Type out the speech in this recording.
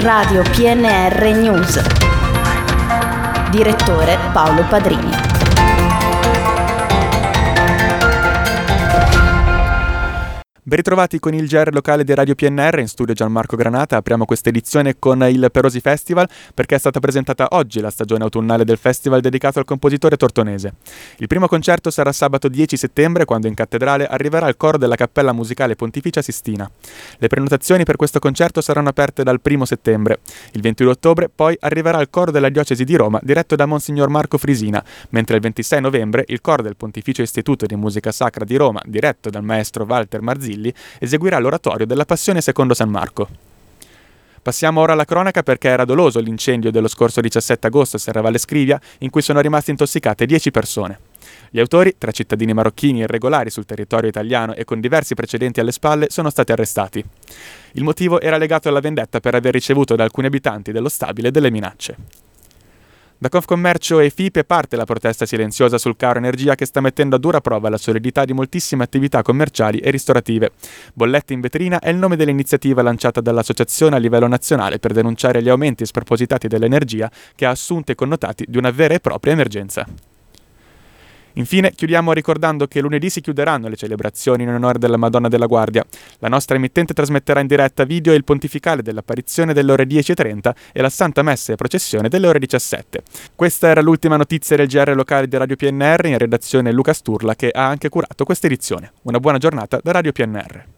Radio PNR News. Direttore Paolo Padrini. Ben ritrovati con il GR locale di Radio PNR, in studio Gianmarco Granata. Apriamo questa edizione con il Perosi Festival, perché è stata presentata oggi la stagione autunnale del festival dedicato al compositore tortonese. Il primo concerto sarà sabato 10 settembre, quando in cattedrale arriverà il coro della Cappella Musicale Pontificia Sistina. Le prenotazioni per questo concerto saranno aperte dal 1 settembre. Il 22 ottobre poi arriverà il coro della Diocesi di Roma, diretto da Monsignor Marco Frisina, mentre il 26 novembre il coro del Pontificio Istituto di Musica Sacra di Roma, diretto dal maestro Walter Marzilli, eseguirà l'oratorio della Passione secondo San Marco. Passiamo ora alla cronaca, perché era doloso l'incendio dello scorso 17 agosto a Serravalle Scrivia, in cui sono rimaste intossicate 10 persone. Gli autori, tre cittadini marocchini irregolari sul territorio italiano e con diversi precedenti alle spalle, sono stati arrestati. Il motivo era legato alla vendetta per aver ricevuto da alcuni abitanti dello stabile delle minacce. Da Confcommercio e Fipe parte la protesta silenziosa sul caro energia, che sta mettendo a dura prova la solidità di moltissime attività commerciali e ristorative. Bollette in vetrina è il nome dell'iniziativa lanciata dall'associazione a livello nazionale per denunciare gli aumenti spropositati dell'energia, che ha assunto i connotati di una vera e propria emergenza. Infine, chiudiamo ricordando che lunedì si chiuderanno le celebrazioni in onore della Madonna della Guardia. La nostra emittente trasmetterà in diretta video il pontificale dell'apparizione delle ore 10.30 e la Santa Messa e processione delle ore 17. Questa era l'ultima notizia del GR locale di Radio PNR, in redazione Luca Sturla, che ha anche curato questa edizione. Una buona giornata da Radio PNR.